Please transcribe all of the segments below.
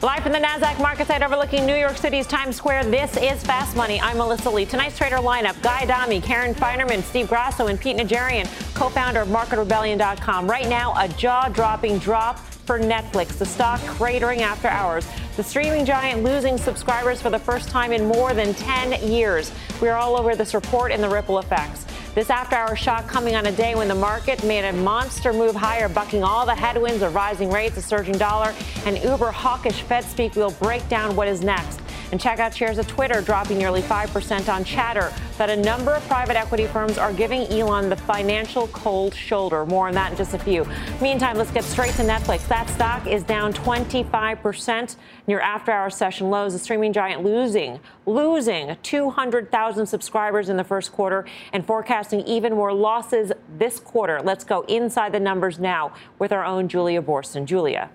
Live from the Nasdaq market site overlooking New York City's Times Square, this is Fast Money. I'm Melissa Lee. Tonight's trader lineup, Guy Adami, Karen Feinerman, Steve Grasso, and Pete Najarian, co-founder of MarketRebellion.com. Right now, a jaw-dropping drop for Netflix, the stock cratering after hours. The streaming giant losing subscribers for the first time in more than 10 years. We are all over this report and the ripple effects. This after-hour shock coming on a day when the market made a monster move higher, bucking all the headwinds of rising rates, a surging dollar, and uber-hawkish Fed speak. We'll break down what is next. And check out shares of Twitter dropping nearly 5% on chatter that a number of private equity firms are giving Elon the financial cold shoulder. More on that in just a few. Meantime, let's get straight to Netflix. That stock is down 25% near after-hour session lows. The streaming giant losing 200,000 subscribers in the first quarter and forecasting even more losses this quarter. Let's go inside the numbers now with our own Julia Boorstin. Julia.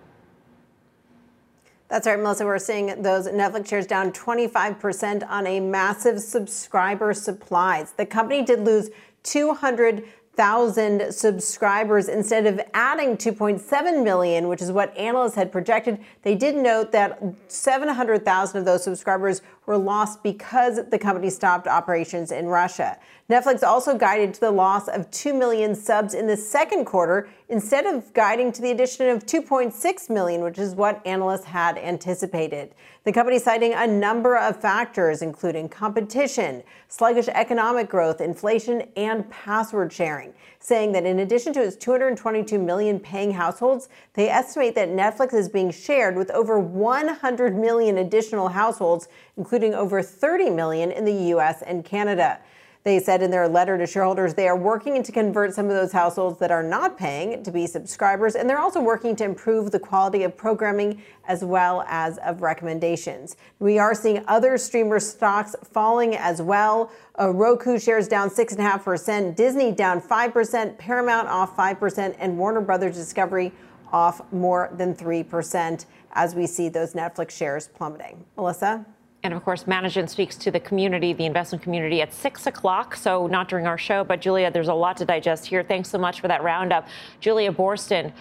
That's right, Melissa. We're seeing those Netflix shares down 25% on a massive subscriber supplies. The company did lose 200,000 subscribers instead of adding 2.7 million, which is what analysts had projected. They did note that 700,000 of those subscribers were lost because the company stopped operations in Russia. Netflix also guided to the loss of 2 million subs in the second quarter instead of guiding to the addition of 2.6 million, which is what analysts had anticipated. The company citing a number of factors, including competition, sluggish economic growth, inflation, and password sharing, saying that in addition to its 222 million paying households, they estimate that Netflix is being shared with over 100 million additional households, including over 30 million in the U.S. and Canada. They said in their letter to shareholders they are working to convert some of those households that are not paying to be subscribers, and they're also working to improve the quality of programming as well as of recommendations. We are seeing other streamer stocks falling as well. Roku shares down 6.5%, Disney down 5%, Paramount off 5%, and Warner Brothers Discovery off more than 3% as we see those Netflix shares plummeting. Melissa? And, of course, management speaks to the community, the investment community, at 6 o'clock, so not during our show. But, Julia, there's a lot to digest here. Thanks so much for that roundup. Julia Boorstin,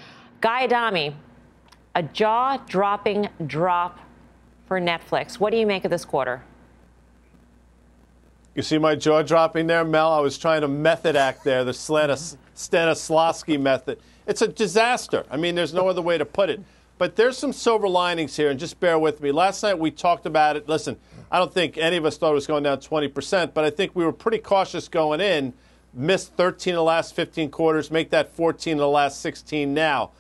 Guy Adami, a jaw-dropping drop for Netflix. What do you make of this quarter? You see my jaw dropping there, Mel? I was trying to method act there, the Stanislavski method. It's a disaster. I mean, there's no other way to put it. But there's some silver linings here, and just bear with me. Last night we talked about it. Listen, I don't think any of us thought it was going down 20%, but I think we were pretty cautious going in. Missed 13 of the last 15 quarters, make that 14 of the last 16 now.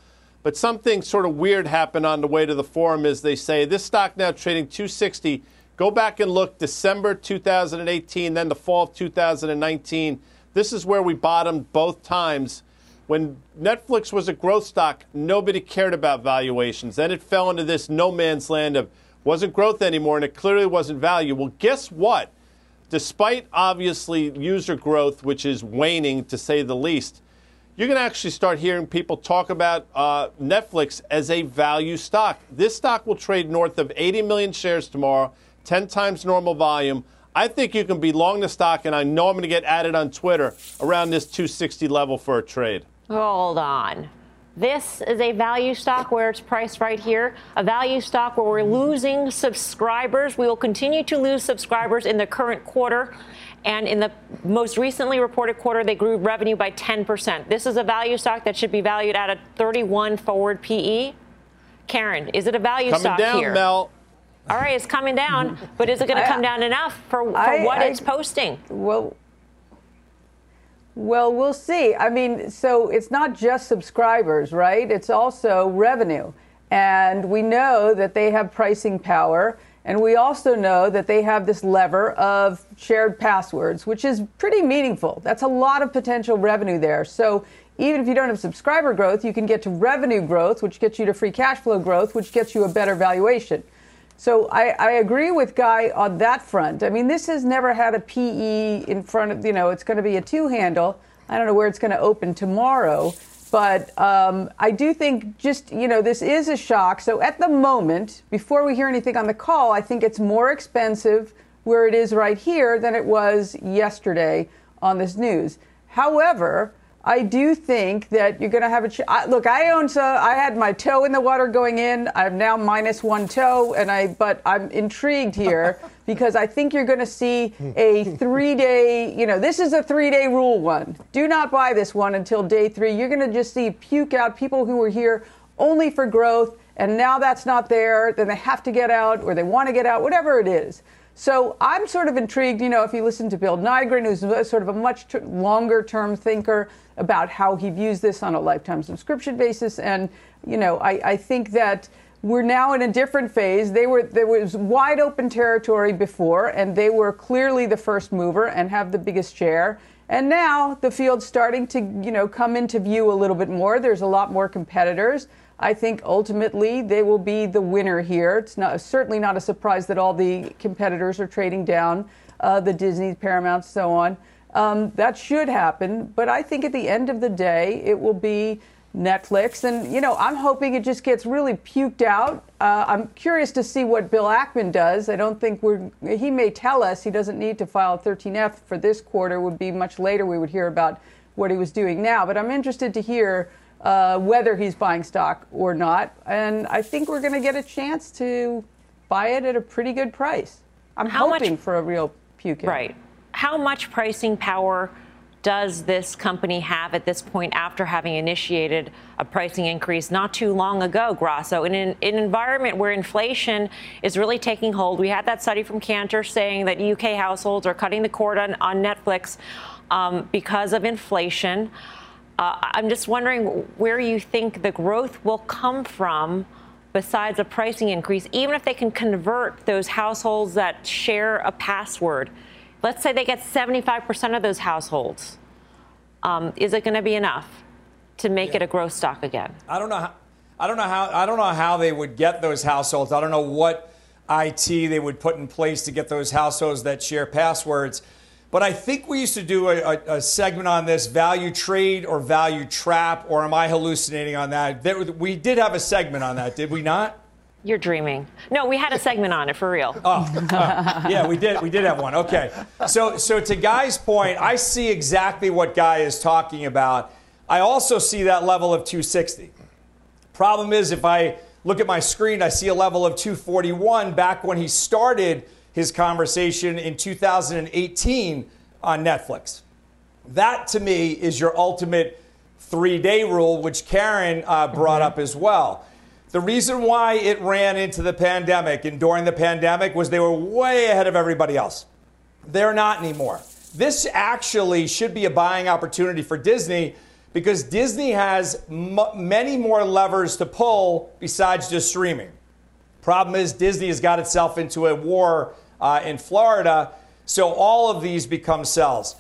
But something sort of weird happened on the way to the forum, as they say. This stock now trading $260. Go back and look, December 2018, then the fall of 2019. This is where we bottomed both times. When Netflix was a growth stock, nobody cared about valuations. Then it fell into this no man's land of wasn't growth anymore, and it clearly wasn't value. Well, guess what? Despite, obviously, user growth, which is waning, to say the least, you're going to actually start hearing people talk about Netflix as a value stock. This stock will trade north of 80 million shares tomorrow, 10 times normal volume. I think you can be long the stock, and I know I'm going to get added on Twitter around this 260 level for a trade. Hold on. This is a value stock where it's priced right here, a value stock where we're losing subscribers. We will continue to lose subscribers in the current quarter. And in the most recently reported quarter, they grew revenue by 10%. This is a value stock that should be valued at a 31 forward PE. Karen, is it a value stock here? Coming down, Mel. All right, it's coming down, but is it going to come down enough for what it's posting? Well, we'll see. I mean, so it's not just subscribers, right? It's also revenue. And we know that they have pricing power. And we also know that they have this lever of shared passwords, which is pretty meaningful. That's a lot of potential revenue there. So even if you don't have subscriber growth, you can get to revenue growth, which gets you to free cash flow growth, which gets you a better valuation. So I agree with Guy on that front. I mean, this has never had a PE in front of, you know, it's going to be a two handle. I don't know where it's going to open tomorrow. But I do think just, you know, this is a shock. So at the moment, before we hear anything on the call, I think it's more expensive where it is right here than it was yesterday on this news. However, I do think that you're going to have a look. I had my toe in the water going in. I'm now minus one toe, but I'm intrigued here because I think you're going to see a 3-day. You know, this is a 3-day rule one. Do not buy this one until day 3. You're going to just see puke out people who were here only for growth, and now that's not there. Then they have to get out, or they want to get out, whatever it is. So I'm sort of intrigued, you know, if you listen to Bill Nygren, who's sort of a much longer-term thinker about how he views this on a lifetime subscription basis. And, you know, I think that we're now in a different phase. There was wide-open territory before, and they were clearly the first mover and have the biggest share. And now the field's starting to, you know, come into view a little bit more. There's a lot more competitors. I think ultimately they will be the winner here. It's not, certainly not a surprise that all the competitors are trading down, the Disney, Paramount, so on. That should happen. But I think at the end of the day, it will be Netflix. And, you know, I'm hoping it just gets really puked out. I'm curious to see what Bill Ackman does. I don't think he may tell us he doesn't need to file 13F for this quarter. It would be much later we would hear about what he was doing now. But I'm interested to hear whether he's buying stock or not. And I think we're going to get a chance to buy it at a pretty good price. I'm hoping for a real puke. Right. How much pricing power does this company have at this point after having initiated a pricing increase not too long ago, Grasso? In an environment where inflation is really taking hold, we had that study from Cantor saying that UK households are cutting the cord on Netflix because of inflation. I'm just wondering where you think the growth will come from besides a pricing increase, even if they can convert those households that share a password. Let's say they get 75% of those households. Is it going to be enough to make it a growth stock again? I don't know how they would get those households. I don't know what IT they would put in place to get those households that share passwords. But I think we used to do a segment on this, value trade or value trap, or am I hallucinating on that? We did have a segment on that, did we not? You're dreaming. No, we had a segment on it, for real. Yeah, we did have one. Okay. So to Guy's point, I see exactly what Guy is talking about. I also see that level of 260. Problem is, if I look at my screen, I see a level of 241 back when he started his conversation in 2018 on Netflix. That, to me, is your ultimate 3-day rule, which Karen brought up as well. The reason why it ran into the pandemic and during the pandemic was they were way ahead of everybody else. They're not anymore. This actually should be a buying opportunity for Disney because Disney has many more levers to pull besides just streaming. Problem is, Disney has got itself into a war in Florida, so all of these become sells.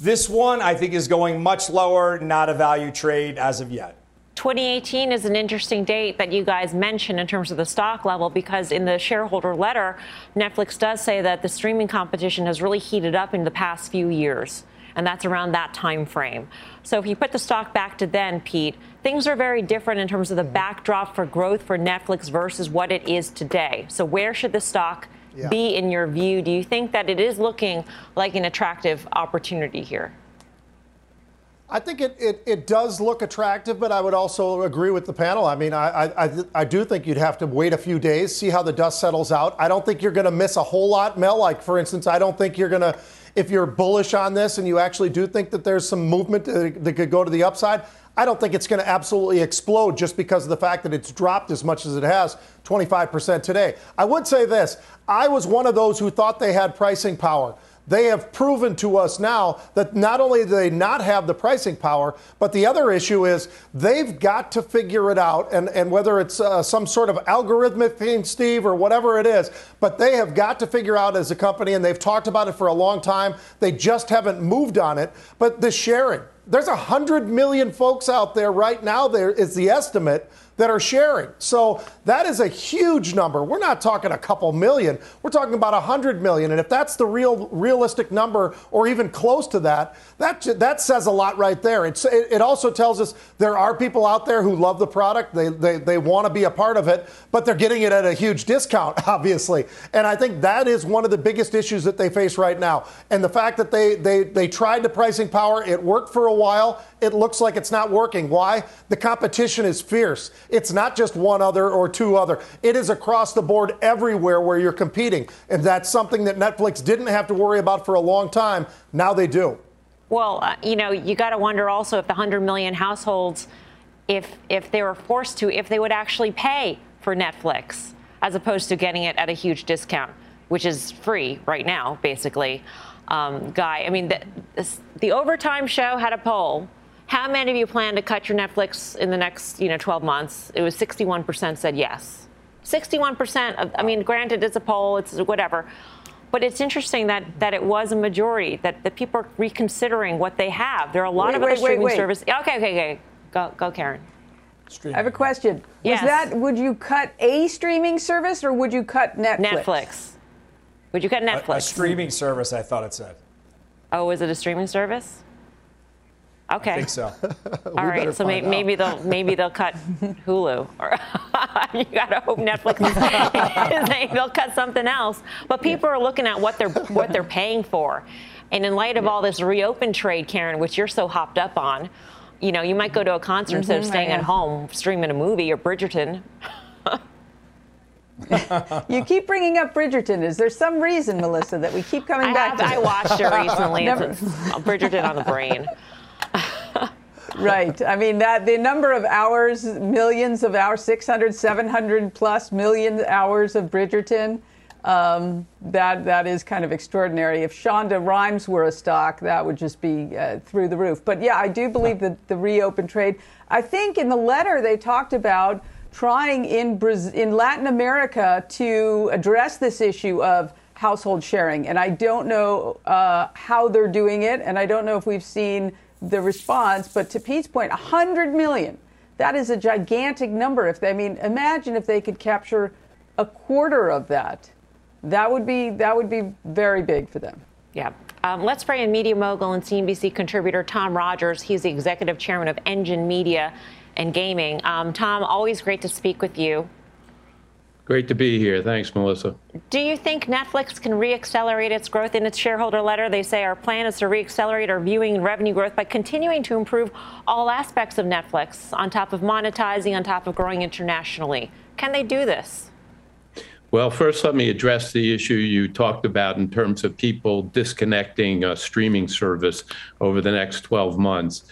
This one, I think, is going much lower, not a value trade as of yet. 2018 is an interesting date that you guys mentioned in terms of the stock level, because in the shareholder letter, Netflix does say that the streaming competition has really heated up in the past few years, and that's around that time frame. So if you put the stock back to then, Pete, things are very different in terms of the backdrop for growth for Netflix versus what it is today. So where should the stock be in your view? Do you think that it is looking like an attractive opportunity here? I think it does look attractive, but I would also agree with the panel. I mean, I do think you'd have to wait a few days, see how the dust settles out. I don't think you're going to miss a whole lot, Mel. Like, for instance, I don't think you're going to, if you're bullish on this and you actually do think that there's some movement that could go to the upside, I don't think it's going to absolutely explode just because of the fact that it's dropped as much as it has, 25% today. I would say this. I was one of those who thought they had pricing power. They have proven to us now that not only do they not have the pricing power, but the other issue is they've got to figure it out. And whether it's some sort of algorithmic thing, Steve, or whatever it is, but they have got to figure out as a company, and they've talked about it for a long time. They just haven't moved on it. But the sharing. There's 100 million folks out there right now, there is the estimate, that are sharing. So that is a huge number. We're not talking a couple million. We're talking about 100 million. And if that's the realistic number or even close to that, that says a lot right there. It also tells us there are people out there who love the product. They want to be a part of it, but they're getting it at a huge discount, obviously. And I think that is one of the biggest issues that they face right now. And the fact that they tried the pricing power, it worked for a while. It looks like it's not working. Why? The competition is fierce. It's not just one other or two other. It is across the board everywhere where you're competing. And that's something that Netflix didn't have to worry about for a long time. Now they do. Well, you got to wonder also if the 100 million households, if they were forced to, if they would actually pay for Netflix as opposed to getting it at a huge discount, which is free right now, basically. Guy, I mean, the Overtime show had a poll. How many of you plan to cut your Netflix in the next, 12 months? It was 61% said yes. 61%. I mean, granted, it's a poll, it's whatever. But it's interesting that it was a majority, that people are reconsidering what they have. There are a lot of streaming services. Okay. Go, Karen. Streaming. I have a question. Yes. Would you cut a streaming service or would you cut Netflix? Netflix. Would you cut Netflix? A streaming service, I thought it said. Oh, is it a streaming service? Okay. I think so. All right. So maybe they'll cut Hulu. You gotta hope Netflix is they'll cut something else. But people are looking at what they're paying for, and in light of all this reopen trade, Karen, which you're so hopped up on, you might go to a concert instead of staying at home, streaming a movie or Bridgerton. You keep bringing up Bridgerton. Is there some reason, Melissa, that we keep coming back to? I watched it recently. Bridgerton on the brain. Right. I mean, the number of hours, millions of hours, 600, 700 plus million hours of Bridgerton, that is kind of extraordinary. If Shonda Rhimes were a stock, that would just be through the roof. But, yeah, I do believe that the reopen trade. I think in the letter they talked about trying in Latin America to address this issue of household sharing. And I don't know how they're doing it, and I don't know if we've seen the response. But to Pete's point, 100 million, that is a gigantic number. Imagine if they could capture a quarter of that. That would be very big for them. Yeah. Let's bring in media mogul and CNBC contributor Tom Rogers. He's the executive chairman of Engine Media and Gaming. Tom, always great to speak with you. Great to be here. Thanks, Melissa. Do you think Netflix can reaccelerate its growth? In its shareholder letter, they say our plan is to reaccelerate our viewing and revenue growth by continuing to improve all aspects of Netflix, on top of monetizing, on top of growing internationally. Can they do this? Well, first, let me address the issue you talked about in terms of people disconnecting a streaming service over the next 12 months.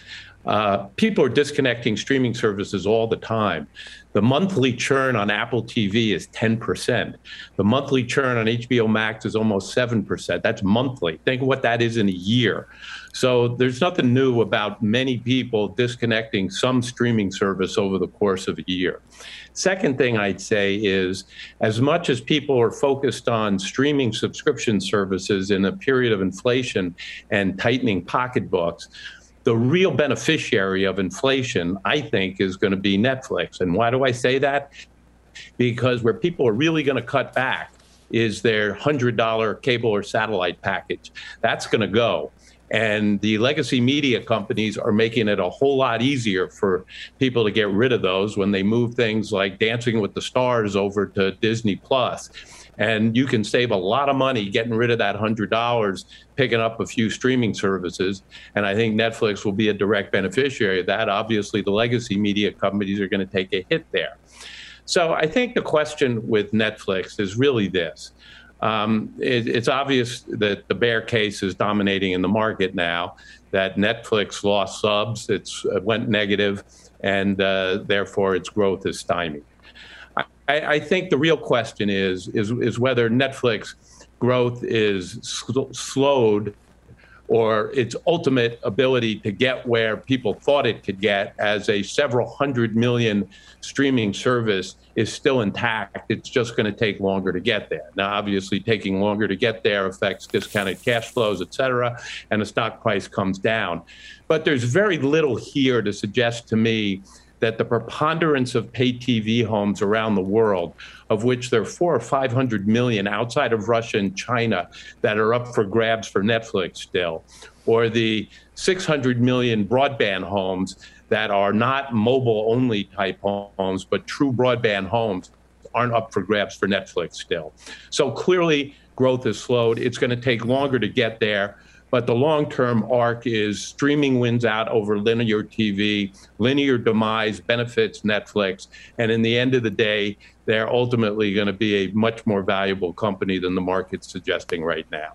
People are disconnecting streaming services all the time. The monthly churn on Apple TV is 10%. The monthly churn on HBO Max is almost 7%. That's monthly. Think of what that is in a year. So there's nothing new about many people disconnecting some streaming service over the course of a year. Second thing I'd say is, as much as people are focused on streaming subscription services in a period of inflation and tightening pocketbooks, the real beneficiary of inflation, I think, is going to be Netflix. And why do I say that? Because where people are really going to cut back is their $100 cable or satellite package. That's going to go. And the legacy media companies are making it a whole lot easier for people to get rid of those when they move things like Dancing with the Stars over to Disney Plus. And you can save a lot of money getting rid of that $100, picking up a few streaming services. And I think Netflix will be a direct beneficiary of that. Obviously, the legacy media companies are going to take a hit there. So I think the question with Netflix is really this. It's obvious that the bear case is dominating in the market now, that Netflix lost subs, it went negative, and therefore its growth is stymied. I think the real question is whether Netflix growth is slowed or its ultimate ability to get where people thought it could get as a several hundred million streaming service is still intact. It's just going to take longer to get there. Now, obviously, taking longer to get there affects discounted cash flows, et cetera, and the stock price comes down. But there's very little here to suggest to me that the preponderance of pay TV homes around the world, of which there are 400 or 500 million outside of Russia and China that are up for grabs for Netflix still, or the 600 million broadband homes that are not mobile only type homes, but true broadband homes aren't up for grabs for Netflix still. So clearly growth has slowed. It's gonna take longer to get there. But the long-term arc is streaming wins out over linear TV, linear demise benefits Netflix, and in the end of the day, they're ultimately going to be a much more valuable company than the market's suggesting right now.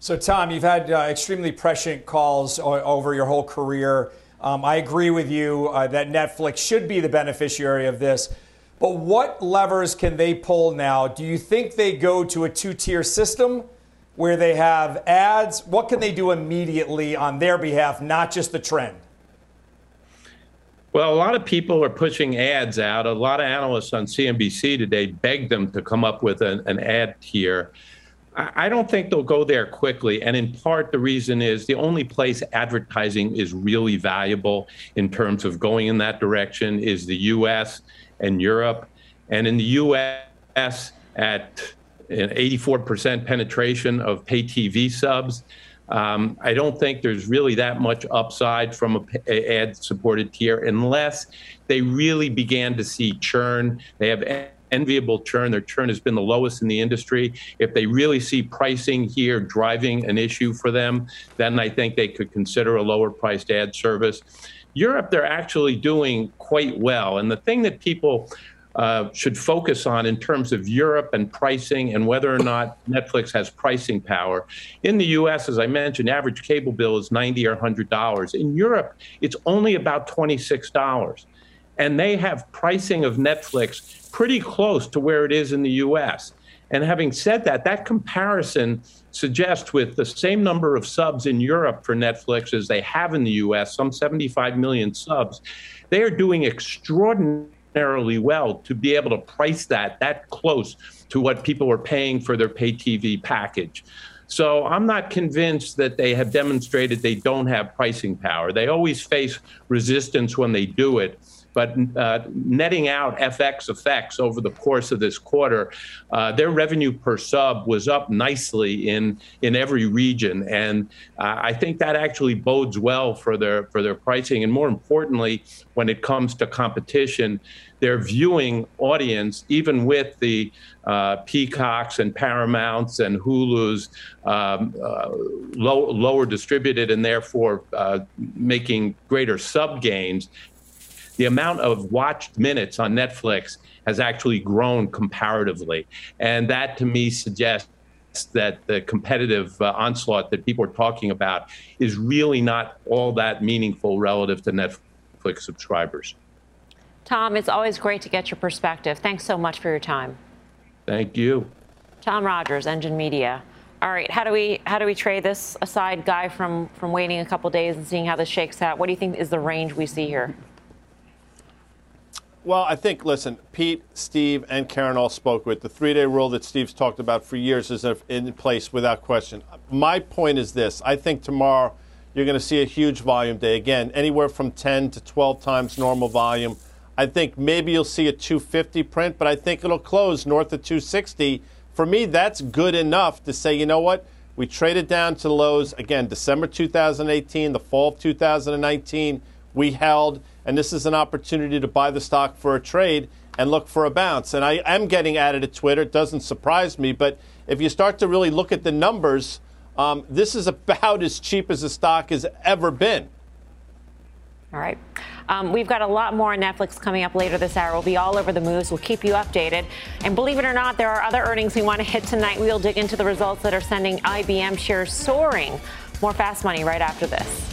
So, Tom, you've had extremely prescient calls over your whole career. I agree with you that Netflix should be the beneficiary of this. But what levers can they pull now? Do you think they go to a two-tier system where they have ads? What can they do immediately on their behalf, not just the trend? Well, a lot of people are pushing ads out. A lot of analysts on CNBC today begged them to come up with an ad tier. I don't think they'll go there quickly. And in part, the reason is the only place advertising is really valuable in terms of going in that direction is the US and Europe. And in the US, at an 84% penetration of pay TV subs. I don't think there's really that much upside from an ad-supported tier unless they really began to see churn. They have enviable churn. Their churn has been the lowest in the industry. If they really see pricing here driving an issue for them, then I think they could consider a lower-priced ad service. Europe, they're actually doing quite well. And the thing that people should focus on in terms of Europe and pricing and whether or not Netflix has pricing power. In the US, as I mentioned, average cable bill is $90 or $100. In Europe, it's only about $26. And they have pricing of Netflix pretty close to where it is in the US. And having said that, that comparison suggests with the same number of subs in Europe for Netflix as they have in the US, some 75 million subs, they are doing extraordinary well to be able to price that close to what people are paying for their pay TV package. So I'm not convinced that they have demonstrated they don't have pricing power. They always face resistance when they do it. But netting out FX effects over the course of this quarter, their revenue per sub was up nicely in every region. And I think that actually bodes well for their pricing. And more importantly, when it comes to competition, their viewing audience, even with the Peacocks and Paramounts and Hulu's lower distributed and therefore making greater sub gains, the amount of watched minutes on Netflix has actually grown comparatively. And that, to me, suggests that the competitive onslaught that people are talking about is really not all that meaningful relative to Netflix subscribers. Tom, it's always great to get your perspective. Thanks so much for your time. Thank you. Tom Rogers, Engine Media. All right, how do we trade this aside, Guy, from waiting a couple days and seeing how this shakes out? What do you think is the range we see here? Well, I think, listen, Pete, Steve, and Karen all spoke with. The three-day rule that Steve's talked about for years is in place without question. My point is this. I think tomorrow you're going to see a huge volume day. Again, anywhere from 10 to 12 times normal volume. I think maybe you'll see a 250 print, but I think it'll close north of 260. For me, that's good enough to say, you know what? We traded down to lows, again, December 2018, the fall of 2019. We held, and this is an opportunity to buy the stock for a trade and look for a bounce. And I am getting added to Twitter. It doesn't surprise me, but if you start to really look at the numbers, this is about as cheap as the stock has ever been. All right. We've got a lot more on Netflix coming up later this hour. We'll be all over the moves. We'll keep you updated. And believe it or not, there are other earnings we want to hit tonight. We'll dig into the results that are sending IBM shares soaring. More Fast Money right after this.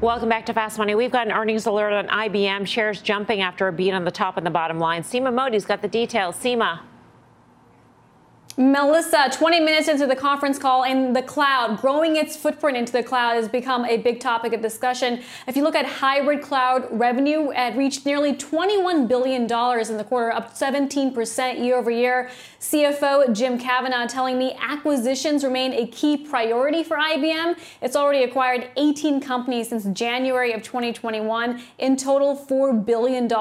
Welcome back to Fast Money. We've got an earnings alert on IBM. Shares jumping after a beat on the top and the bottom line. Seema Modi's got the details. Seema. Melissa, 20 minutes into the conference call, and the cloud, growing its footprint into the cloud, has become a big topic of discussion. If you look at hybrid cloud revenue, it reached nearly $21 billion in the quarter, up 17% year over year. CFO Jim Kavanaugh telling me acquisitions remain a key priority for IBM. It's already acquired 18 companies since January of 2021, in total $4 billion.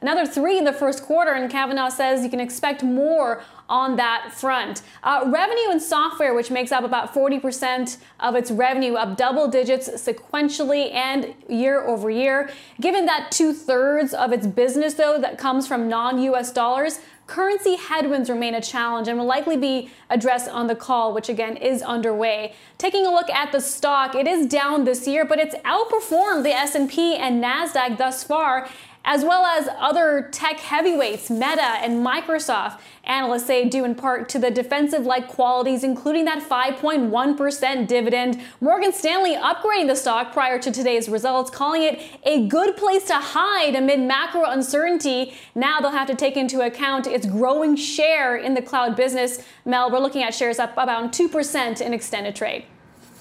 Another three in the first quarter, and Kavanaugh says you can expect more on that front. Revenue in software, which makes up about 40% of its revenue, up double digits sequentially and year over year. Given that 2/3 of its business, though, that comes from non-US dollars, currency headwinds remain a challenge and will likely be addressed on the call, which again is underway. Taking a look at the stock, it is down this year, but it's outperformed the S&P and Nasdaq thus far, as well as other tech heavyweights, Meta and Microsoft. Analysts say due in part to the defensive-like qualities, including that 5.1% dividend. Morgan Stanley upgrading the stock prior to today's results, calling it a good place to hide amid macro uncertainty. Now they'll have to take into account its growing share in the cloud business. Mel, we're looking at shares up about 2% in extended trade.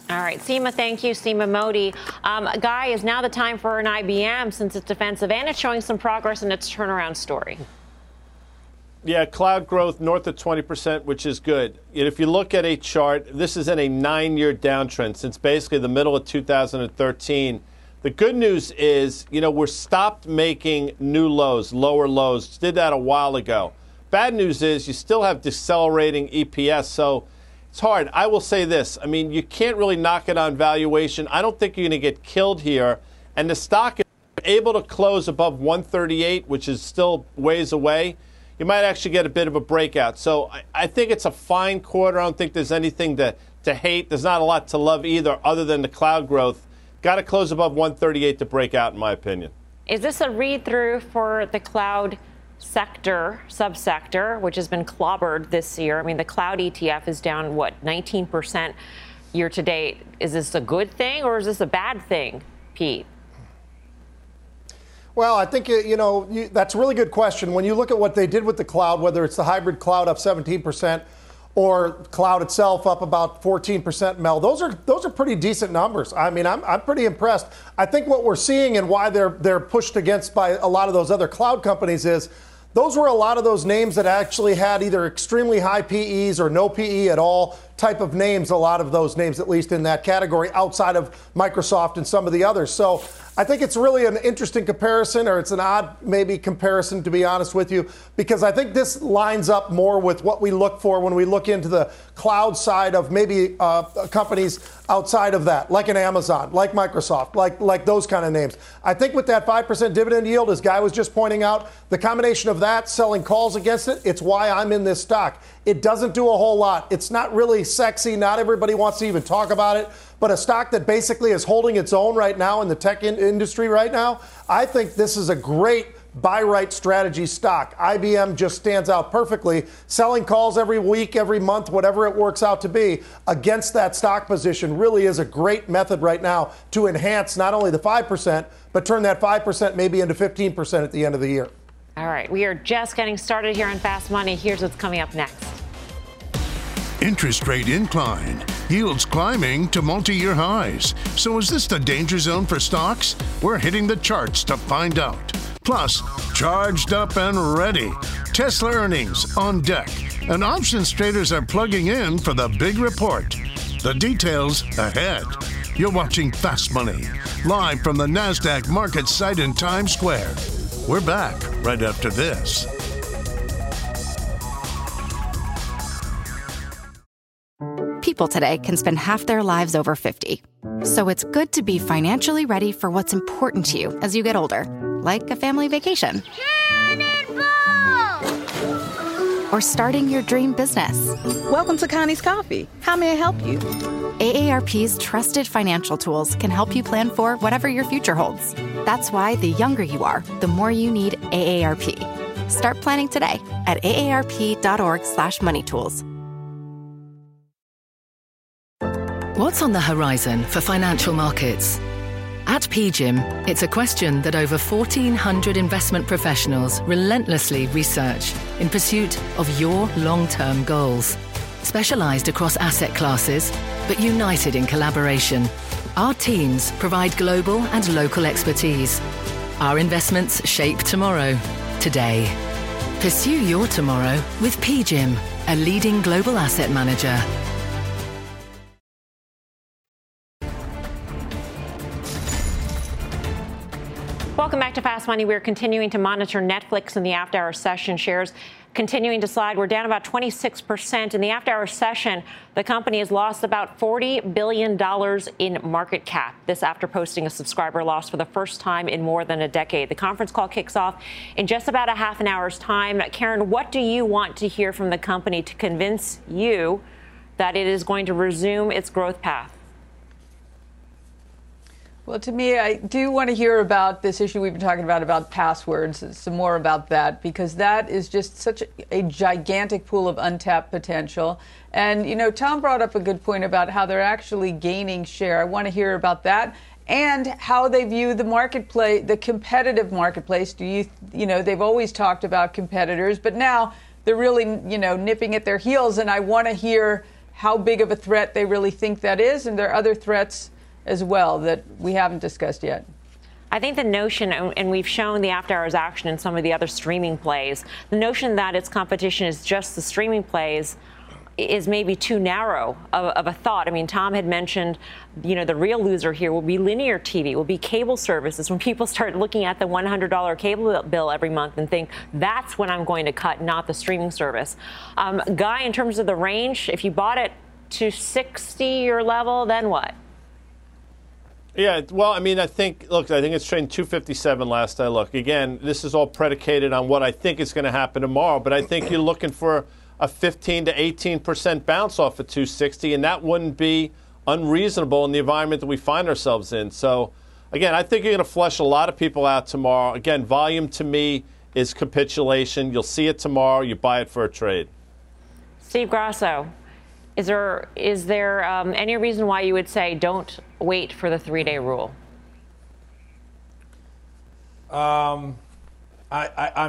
All right, Seema, thank you, Seema Modi. Guy, is now the time for an IBM since it's defensive and it's showing some progress in its turnaround story? Yeah, cloud growth north of 20%, which is good. If you look at a chart, this is in a 9-year downtrend since basically the middle of 2013. The good news is, we're stopped making new lows, lower lows. Did that a while ago. Bad news is you still have decelerating EPS, so it's hard. I will say this. You can't really knock it on valuation. I don't think you're going to get killed here. And the stock is able to close above 138, which is still ways away. You might actually get a bit of a breakout. So I think it's a fine quarter. I don't think there's anything to hate. There's not a lot to love either, other than the cloud growth. Got to close above 138 to break out, in my opinion. Is this a read-through for the cloud subsector, which has been clobbered this year? The cloud ETF is down, 19% year to date. Is this a good thing or is this a bad thing, Pete? Well, I think, that's a really good question. When you look at what they did with the cloud, whether it's the hybrid cloud up 17% or cloud itself up about 14%, Mel, those are pretty decent numbers. I'm pretty impressed. I think what we're seeing and why they're pushed against by a lot of those other cloud companies is those were a lot of those names that actually had either extremely high PEs or no PE at all type of names, a lot of those names, at least in that category, outside of Microsoft and some of the others. So I think it's really an interesting comparison, or it's an odd maybe comparison, to be honest with you, because I think this lines up more with what we look for when we look into the cloud side of maybe companies outside of that, like an Amazon, like Microsoft, like those kind of names. I think with that 5% dividend yield, as Guy was just pointing out, the combination of that, selling calls against it, it's why I'm in this stock. It doesn't do a whole lot. It's not really sexy. Not everybody wants to even talk about it. But a stock that basically is holding its own right now in the tech industry right now, I think this is a great buy right strategy stock. IBM just stands out perfectly, selling calls every week, every month, whatever it works out to be against that stock position really is a great method right now to enhance not only the 5%, but turn that 5% maybe into 15% at the end of the year. All right, we are just getting started here on Fast Money. Here's what's coming up next. Interest rate incline, yields climbing to multi-year highs. So is this the danger zone for stocks? We're hitting the charts to find out. Plus, charged up and ready. Tesla earnings on deck. And options traders are plugging in for the big report. The details ahead. You're watching Fast Money, live from the Nasdaq market site in Times Square. We're back right after this. People today can spend half their lives over 50. So it's good to be financially ready for what's important to you as you get older, like a family vacation. Cannonball! Or starting your dream business. Welcome to Connie's Coffee. How may I help you? AARP's trusted financial tools can help you plan for whatever your future holds. That's why the younger you are, the more you need AARP. Start planning today at aarp.org/moneytools. What's on the horizon for financial markets? At PGIM, it's a question that over 1,400 investment professionals relentlessly research in pursuit of your long-term goals. Specialized across asset classes, but united in collaboration, our teams provide global and local expertise. Our investments shape tomorrow, today. Pursue your tomorrow with PGIM, a leading global asset manager. Welcome back to Fast Money. We're continuing to monitor Netflix in the after-hour session. Shares continuing to slide. We're down about 26%. In the after-hour session, the company has lost about $40 billion in market cap. This after posting a subscriber loss for the first time in more than a decade. The conference call kicks off in just about a half an hour's time. Karen, what do you want to hear from the company to convince you that it is going to resume its growth path? Well, to me, I do want to hear about this issue we've been talking about passwords, some more about that, because that is just such a gigantic pool of untapped potential. And, you know, Tom brought up a good point about how they're actually gaining share. I want to hear about that and how they view the marketplace, the competitive marketplace. Do you know, they've always talked about competitors, but now they're really, you know, nipping at their heels. And I want to hear how big of a threat they really think that is. And there are other threats as well that we haven't discussed yet. I think the notion, and we've shown the after hours action in some of the other streaming plays, the notion that its competition is just the streaming plays is maybe too narrow of a thought. I mean, Tom had mentioned, you know, the real loser here will be linear TV, will be cable services. When people start looking at the $100 cable bill every month and think, that's when I'm going to cut, not the streaming service. Guy, in terms of the range, if you bought it to 60 your level, then what? Yeah, well, I mean, I think it's trading 257 last I look. Again, this is all predicated on what I think is going to happen tomorrow, but I think you're looking for a 15 to 18% bounce off of 260, and that wouldn't be unreasonable in the environment that we find ourselves in. So, again, I think you're going to flush a lot of people out tomorrow. Again, volume to me is capitulation. You'll see it tomorrow. You buy it for a trade. Steve Grasso. Is there any reason why you would say don't wait for the three-day rule? I'm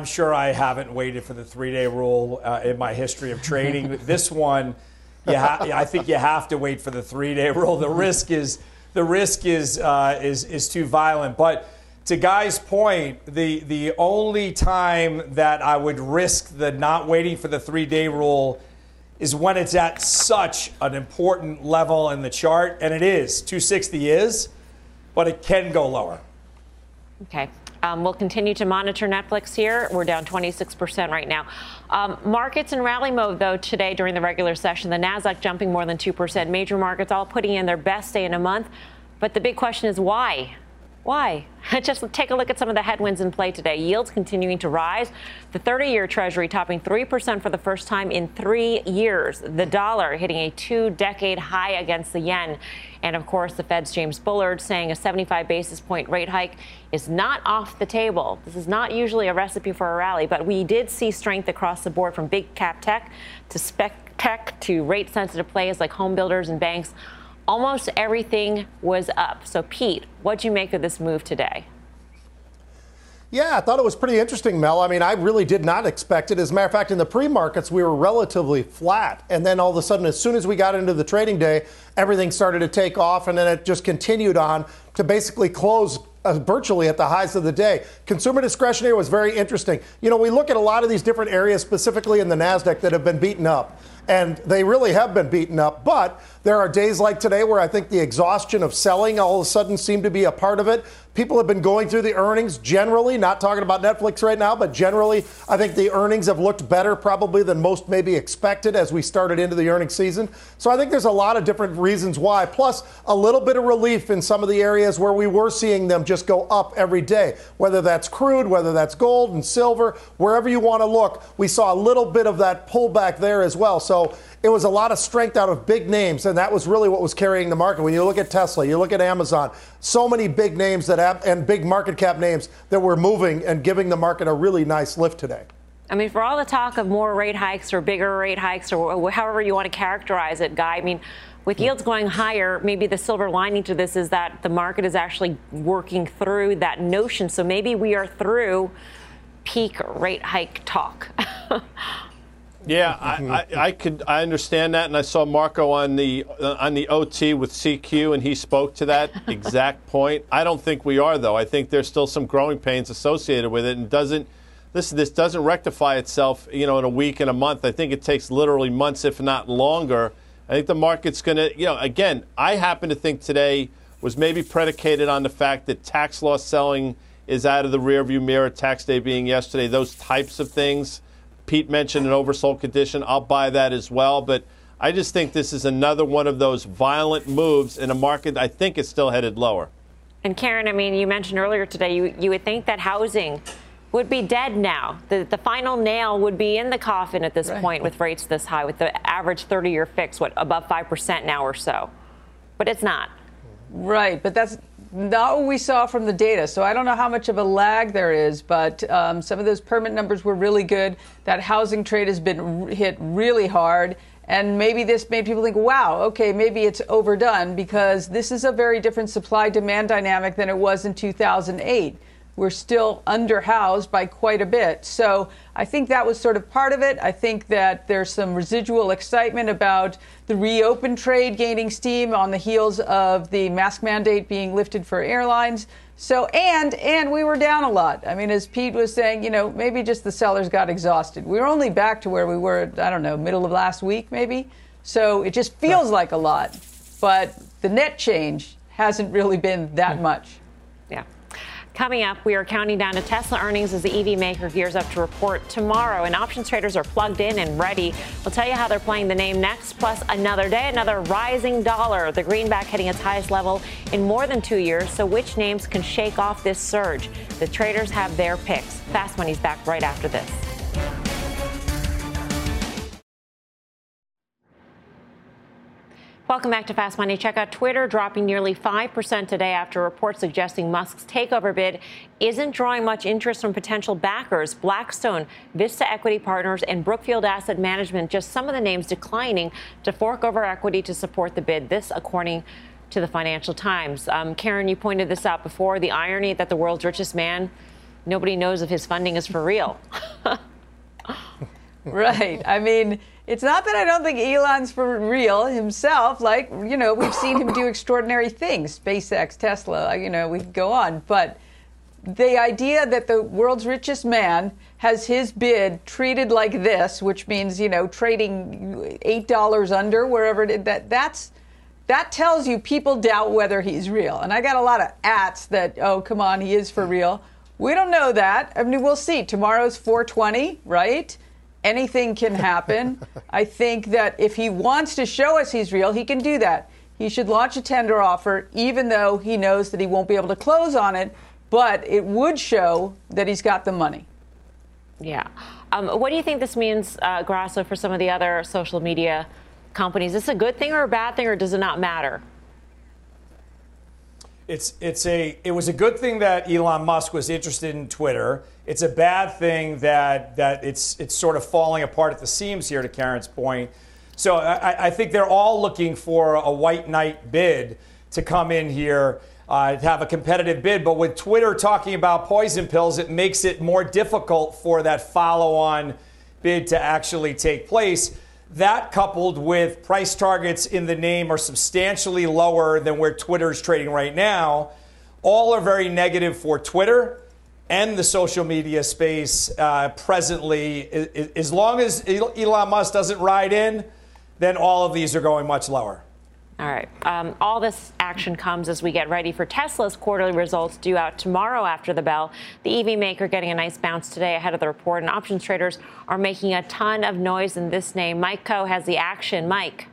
sure I haven't waited for the three-day rule in my history of trading. This one, I think you have to wait for the three-day rule. The risk is too violent. But to Guy's point, the only time that I would risk the not waiting for the three-day rule is when it's at such an important level in the chart, and it is. 260 is, but it can go lower. Okay. We'll continue to monitor Netflix here. We're down 26% right now. Markets in rally mode, though, today during the regular session. The Nasdaq jumping more than 2%. Major markets all putting in their best day in a month. But the big question is why? Why? Just take a look at some of the headwinds in play today. Yields continuing to rise. The 30-year Treasury topping 3% for the first time in 3 years. The dollar hitting a two-decade high against the yen. And, of course, the Fed's James Bullard saying a 75 basis point rate hike is not off the table. This is not usually a recipe for a rally, but we did see strength across the board from big cap tech to spec tech to rate-sensitive plays like home builders and banks. Almost everything was up. So, Pete, what'd you make of this move today? Yeah, I thought it was pretty interesting, Mel. I mean, I really did not expect it. As a matter of fact, in the pre-markets, we were relatively flat. And then all of a sudden, as soon as we got into the trading day, everything started to take off. And then it just continued on to basically close virtually at the highs of the day. Consumer discretionary was very interesting. You know, we look at a lot of these different areas, specifically in the Nasdaq, that have been beaten up. And they really have been beaten up. But there are days like today where I think the exhaustion of selling all of a sudden seemed to be a part of it. People have been going through the earnings generally, not talking about Netflix right now, but generally I think the earnings have looked better probably than most maybe expected as we started into the earnings season. So I think there's a lot of different reasons why, plus a little bit of relief in some of the areas where we were seeing them just go up every day, whether that's crude, whether that's gold and silver, wherever you want to look. We saw a little bit of that pullback there as well. So it was a lot of strength out of big names, and that was really what was carrying the market. When you look at Tesla, you look at Amazon, so many big names that have, and big market cap names that were moving and giving the market a really nice lift today. I mean, for all the talk of more rate hikes or bigger rate hikes or however you want to characterize it, Guy, I mean, with yields going higher, maybe the silver lining to this is that the market is actually working through that notion. So maybe we are through peak rate hike talk. Yeah, I understand that, and I saw Marco on the OT with CQ, and he spoke to that exact point. I don't think we are, though. I think there's still some growing pains associated with it, and this doesn't rectify itself, you know, in a week and a month. I think it takes literally months, if not longer. I think the market's going to, you know, again, I happen to think today was maybe predicated on the fact that tax loss selling is out of the rearview mirror, tax day being yesterday, those types of things. Pete mentioned an oversold condition. I'll buy that as well. But I just think this is another one of those violent moves in a market I think is still headed lower. And Karen, I mean, you mentioned earlier today, you would think that housing would be dead now. The final nail would be in the coffin at this point with rates this high, with the average 30-year fix, what, above 5% now or so. But it's not. Right, but that's not what we saw from the data. So I don't know how much of a lag there is, but some of those permit numbers were really good. That housing trade has been hit really hard. And maybe this made people think, wow, okay, maybe it's overdone, because this is a very different supply-demand dynamic than it was in 2008. We're still underhoused by quite a bit. So I think that was sort of part of it. I think that there's some residual excitement about the reopen trade gaining steam on the heels of the mask mandate being lifted for airlines. So, and we were down a lot. I mean, as Pete was saying, you know, maybe just the sellers got exhausted. We were only back to where we were, I don't know, middle of last week maybe. So it just feels like a lot, but the net change hasn't really been that much. Yeah. Coming up, we are counting down to Tesla earnings as the EV maker gears up to report tomorrow. And options traders are plugged in and ready. We'll tell you how they're playing the name next. Plus, another day, another rising dollar. The greenback hitting its highest level in more than 2 years. So which names can shake off this surge? The traders have their picks. Fast Money's back right after this. Welcome back to Fast Money. Check out Twitter dropping nearly 5% today after reports suggesting Musk's takeover bid isn't drawing much interest from potential backers. Blackstone, Vista Equity Partners, and Brookfield Asset Management, just some of the names declining to fork over equity to support the bid. This, according to the Financial Times. Karen, you pointed this out before, the irony that the world's richest man, nobody knows if his funding is for real. Right. I mean, it's not that I don't think Elon's for real himself. Like, you know, we've seen him do extraordinary things. SpaceX, Tesla, you know, we could go on. But the idea that the world's richest man has his bid treated like this, which means, you know, trading $8 under, wherever it is, that tells you people doubt whether he's real. And I got a lot of ats that, oh, come on, he is for real. We don't know that. I mean, we'll see. Tomorrow's 420, right? Anything can happen. I think that if he wants to show us he's real, he can do that. he should launch a tender offer, even though he knows that he won't be able to close on it, but it would show that he's got the money. Yeah. What do you think this means, Grasso, for some of the other social media companies? Is this a good thing or a bad thing, or does it not matter? It was a good thing that Elon Musk was interested in Twitter. It's a bad thing that it's sort of falling apart at the seams here, to Karen's point. So I think they're all looking for a white knight bid to come in here, to have a competitive bid. But with Twitter talking about poison pills, it makes it more difficult for that follow-on bid to actually take place. That, coupled with price targets in the name are substantially lower than where Twitter is trading right now, all are very negative for Twitter and the social media space presently. As long as Elon Musk doesn't ride in, then all of these are going much lower. All right. All this action comes as we get ready for Tesla's quarterly results due out tomorrow after the bell. The EV maker getting a nice bounce today ahead of the report, and options traders are making a ton of noise in this name. Mike Coe has the action. Mike.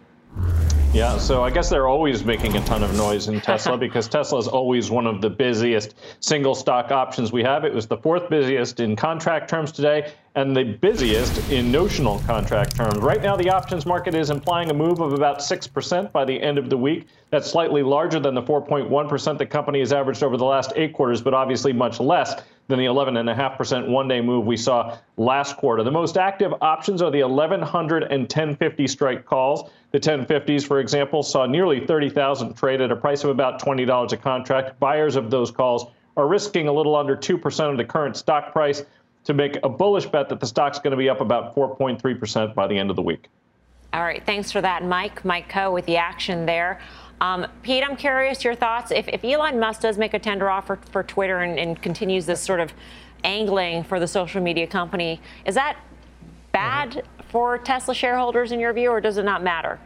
Yeah, so I guess they're always making a ton of noise in Tesla because Tesla is always one of the busiest single stock options we have. It was the fourth busiest in contract terms today and the busiest in notional contract terms. Right now, the options market is implying a move of about 6% by the end of the week. That's slightly larger than the 4.1% the company has averaged over the last 8 quarters, but obviously much less than the 11.5% one-day move we saw last quarter. The most active options are the 1100 and 1050 strike calls. The 1050s, for example, saw nearly 30,000 trade at a price of about $20 a contract. Buyers of those calls are risking a little under 2% of the current stock price to make a bullish bet that the stock's going to be up about 4.3% by the end of the week. All right, thanks for that, Mike. Mike Coe with the action there. Pete, I'm curious your thoughts. If Elon Musk does make a tender offer for Twitter and continues this sort of angling for the social media company, is that bad for Tesla shareholders in your view, or does it not matter?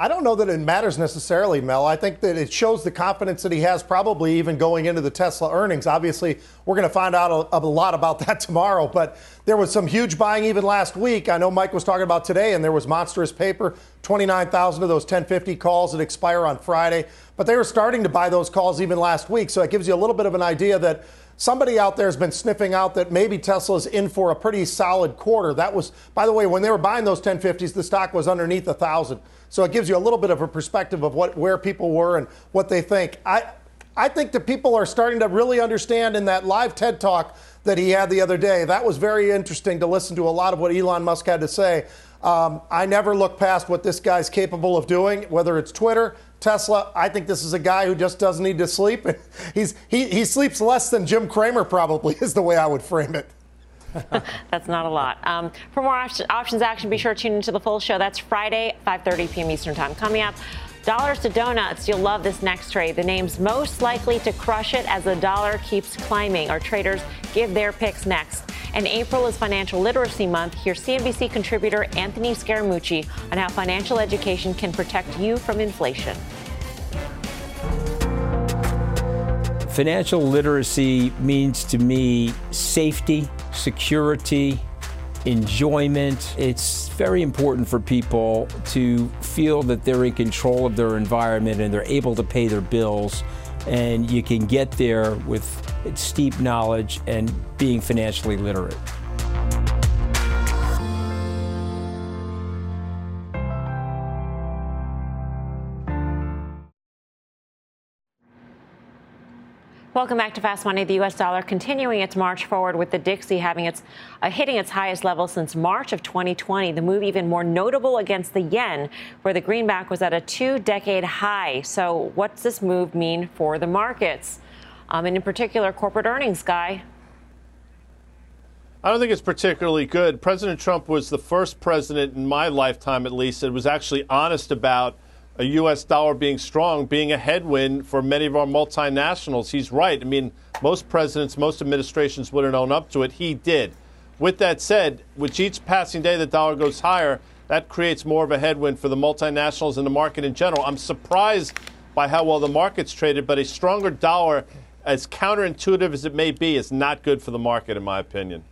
I don't know that it matters necessarily, Mel. I think that it shows the confidence that he has probably even going into the Tesla earnings. Obviously, we're going to find out a lot about that tomorrow, but there was some huge buying even last week. I know Mike was talking about today, and there was monstrous paper, 29,000 of those 1050 calls that expire on Friday. But they were starting to buy those calls even last week, so it gives you a little bit of an idea that somebody out there has been sniffing out that maybe Tesla's in for a pretty solid quarter. That was, by the way, when they were buying those 1050s, the stock was underneath 1,000. So it gives you a little bit of a perspective of where people were and what they think. I think that people are starting to really understand in that live TED Talk that he had the other day. That was very interesting to listen to a lot of what Elon Musk had to say. I never look past what this guy's capable of doing, whether it's Twitter, Tesla. I think this is a guy who just doesn't need to sleep. He sleeps less than Jim Cramer probably is the way I would frame it. That's not a lot. For more options action, be sure to tune into the full show. That's Friday, 5:30 p.m. Eastern time. Coming up, dollars to donuts. You'll love this next trade. The names most likely to crush it as the dollar keeps climbing. Our traders give their picks next. And April is Financial Literacy Month. Here's CNBC contributor Anthony Scaramucci on how financial education can protect you from inflation. Financial literacy means to me safety, security, enjoyment. It's very important for people to feel that they're in control of their environment and they're able to pay their bills. And you can get there with steep knowledge and being financially literate. Welcome back to Fast Money. The U.S. dollar continuing its march forward with the Dixie having hitting its highest level since March of 2020. The move even more notable against the yen, where the greenback was at a 2-decade high. So what's this move mean for the markets? And in particular, corporate earnings, Guy? I don't think it's particularly good. President Trump was the first president in my lifetime, at least, that was actually honest about a U.S. dollar being strong, being a headwind for many of our multinationals. He's right. I mean, most presidents, most administrations wouldn't own up to it. He did. With that said, with each passing day the dollar goes higher, that creates more of a headwind for the multinationals and the market in general. I'm surprised by how well the market's traded, but a stronger dollar, as counterintuitive as it may be, is not good for the market, in my opinion.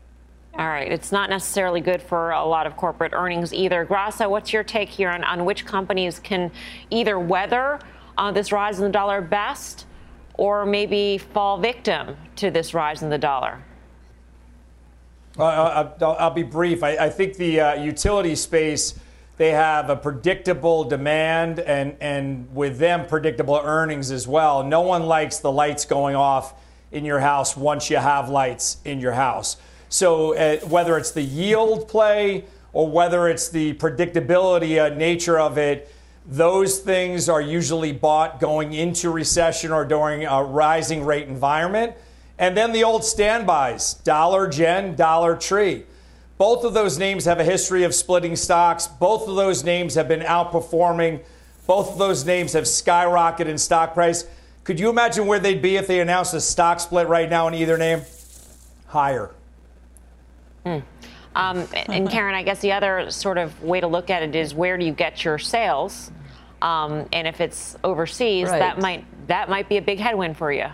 All right. It's not necessarily good for a lot of corporate earnings either. Grasso, what's your take here on which companies can either weather this rise in the dollar best or maybe fall victim to this rise in the dollar? I'll be brief. I think the utility space, they have a predictable demand and with them predictable earnings as well. No one likes the lights going off in your house once you have lights in your house. So whether it's the yield play or whether it's the predictability nature of it, those things are usually bought going into recession or during a rising rate environment. And then the old standbys, Dollar Gen, Dollar Tree. Both of those names have a history of splitting stocks. Both of those names have been outperforming. Both of those names have skyrocketed in stock price. Could you imagine where they'd be if they announced a stock split right now in either name? Higher. And Karen, I guess the other sort of way to look at it is where do you get your sales? And if it's overseas, right, that might be a big headwind for you.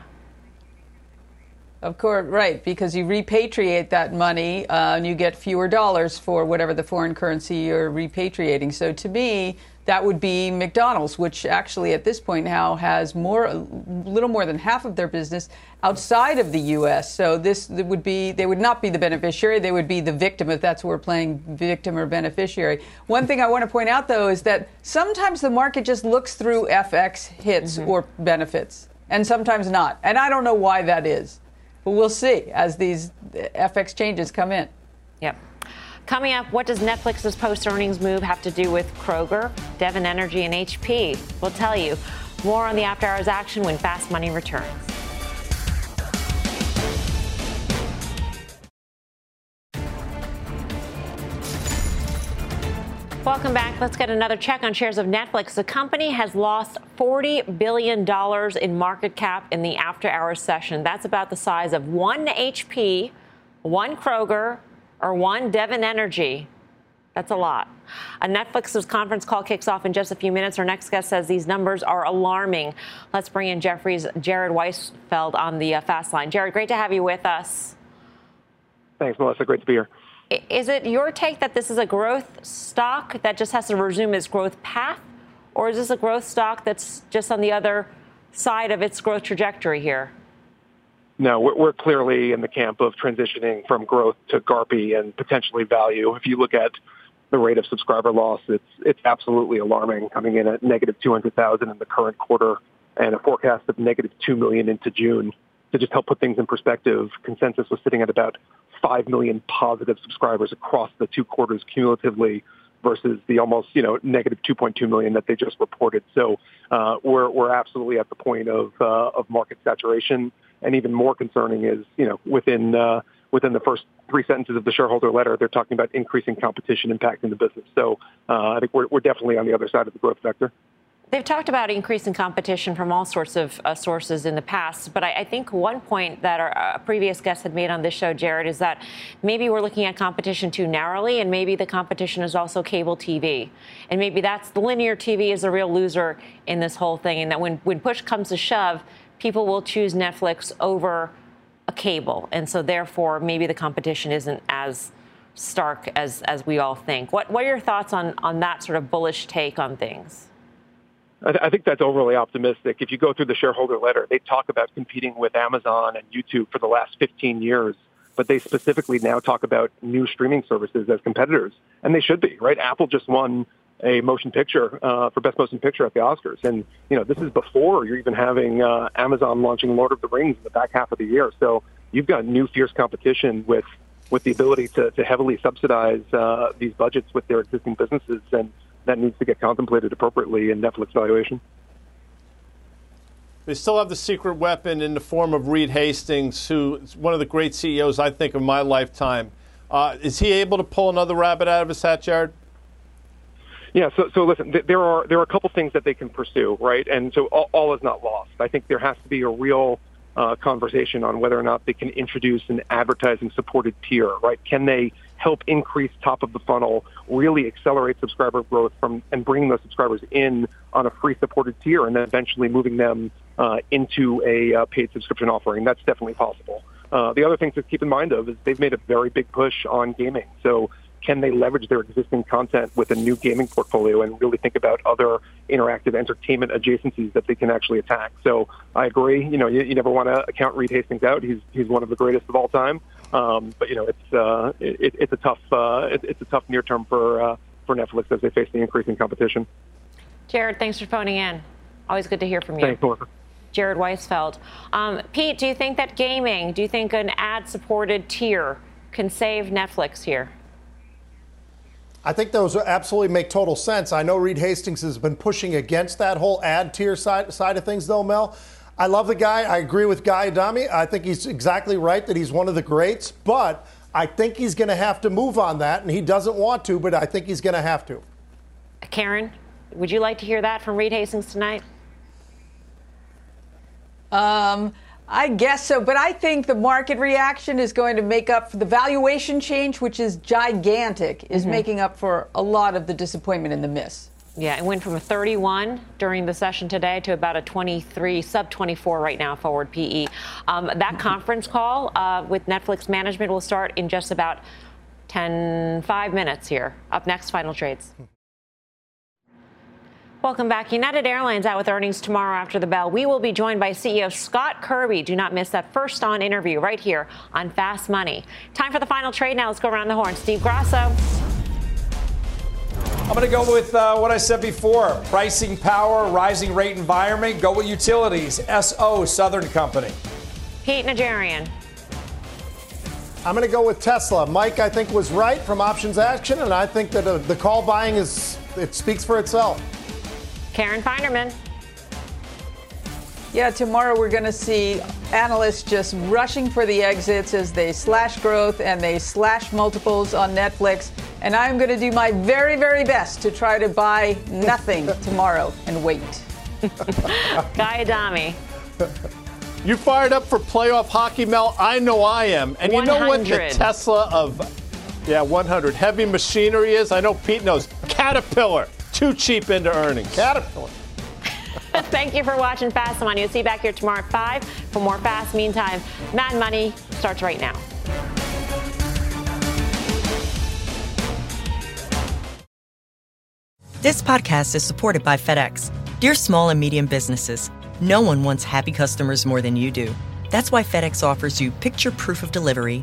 Of course, right, because you repatriate that money and you get fewer dollars for whatever the foreign currency you're repatriating. So to me, that would be McDonald's, which actually at this point now has a little more than half of their business outside of the U.S. So this would be, they would not be the beneficiary. They would be the victim, if that's what we're playing, victim or beneficiary. One thing I want to point out, though, is that sometimes the market just looks through FX hits or benefits, and sometimes not. And I don't know why that is. But we'll see as these FX changes come in. Yep. Coming up, what does Netflix's post-earnings move have to do with Kroger, Devon Energy, and HP? We'll tell you. More on the After Hours action when Fast Money returns. Welcome back. Let's get another check on shares of Netflix. The company has lost $40 billion in market cap in the After Hours session. That's about the size of one HP, one Kroger, or one Devon Energy. That's a lot. Netflix's conference call kicks off in just a few minutes. Our next guest says these numbers are alarming. Let's bring in Jefferies' Jared Weisfeld on the Fast Line. Jared, great to have you with us. Thanks, Melissa. Great to be here. Is it your take that this is a growth stock that just has to resume its growth path, or is this a growth stock that's just on the other side of its growth trajectory here? No, we're clearly in the camp of transitioning from growth to GARPy and potentially value. If you look at the rate of subscriber loss, it's absolutely alarming, coming in at negative 200,000 in the current quarter and a forecast of negative 2 million into June. To just help put things in perspective, consensus was sitting at about 5 million positive subscribers across the two quarters cumulatively versus the almost, negative 2.2 million that they just reported. So we're absolutely at the point of market saturation. And even more concerning is, within the first three sentences of the shareholder letter, they're talking about increasing competition impacting the business. So I think we're definitely on the other side of the growth vector. They've talked about increasing competition from all sorts of sources in the past, but I think one point that our previous guests had made on this show, Jared, is that maybe we're looking at competition too narrowly, and maybe the competition is also cable TV. And maybe that's the linear TV is a real loser in this whole thing, and that when push comes to shove, people will choose Netflix over a cable. And so therefore, maybe the competition isn't as stark as we all think. What are your thoughts on that sort of bullish take on things? I think that's overly optimistic. If you go through the shareholder letter, they talk about competing with Amazon and YouTube for the last 15 years, but they specifically now talk about new streaming services as competitors. And they should be, right? Apple just won a motion picture for Best Motion Picture at the Oscars. And, this is before you're even having Amazon launching Lord of the Rings in the back half of the year. So you've got new fierce competition with the ability to heavily subsidize these budgets with their existing businesses. And that needs to get contemplated appropriately in Netflix valuation. They still have the secret weapon in the form of Reed Hastings, who is one of the great CEOs, I think, of my lifetime. Is he able to pull another rabbit out of his hat, Jared? Yeah, so listen, there are a couple things that they can pursue, right? And so all is not lost. I think there has to be a real conversation on whether or not they can introduce an advertising-supported tier, right? Can they help increase top of the funnel, really accelerate subscriber growth and bringing those subscribers in on a free-supported tier and then eventually moving them into a paid subscription offering? That's definitely possible. The other thing to keep in mind of is they've made a very big push on gaming. So can they leverage their existing content with a new gaming portfolio and really think about other interactive entertainment adjacencies that they can actually attack? So I agree. You know, you never want to count Reed Hastings out. He's one of the greatest of all time. But you know, it's a tough near term for Netflix as they face the increasing competition. Jared, thanks for phoning in. Always good to hear from you. Thanks, Melissa. Jared Weisfeld. Pete, do you think that gaming, do you think an ad-supported tier can save Netflix here? I think those absolutely make total sense. I know Reed Hastings has been pushing against that whole ad tier side of things, though, Mel. I love the guy. I agree with Guy Adami. I think he's exactly right that he's one of the greats, but I think he's going to have to move on that, and he doesn't want to, but I think he's going to have to. Karen, would you like to hear that from Reed Hastings tonight? I guess so, but I think the market reaction is going to make up for the valuation change, which is gigantic, is making up for a lot of the disappointment and the miss. Yeah, it went from a 31 during the session today to about a 23, sub 24 right now, forward PE. That conference call with Netflix management will start in just about 5 minutes here. Up next, Final Trades. Welcome back. United Airlines out with earnings tomorrow after the bell. We will be joined by CEO Scott Kirby. Do not miss that First On interview right here on Fast Money. Time for the final trade now. Let's go around the horn. Steve Grasso. I'm going to go with what I said before. Pricing power, rising rate environment. Go with utilities. SO, Southern Company. Pete Najarian. I'm going to go with Tesla. Mike, I think, was right from options action, and I think that the call buying it speaks for itself. Karen Feinerman. Yeah, tomorrow we're going to see analysts just rushing for the exits as they slash growth and they slash multiples on Netflix. And I'm going to do my very, very best to try to buy nothing tomorrow and wait. Guy Adami. You fired up for playoff hockey, Mel? I know I am. And 100. You know what the Tesla of, 100 heavy machinery is? I know Pete knows. Caterpillar. Too cheap into earnings. Caterpillar. Thank you for watching Fast Money. We'll see you back here tomorrow at 5 for more Fast. Meantime, Mad Money starts right now. This podcast is supported by FedEx. Dear small and medium businesses, no one wants happy customers more than you do. That's why FedEx offers you picture proof of delivery,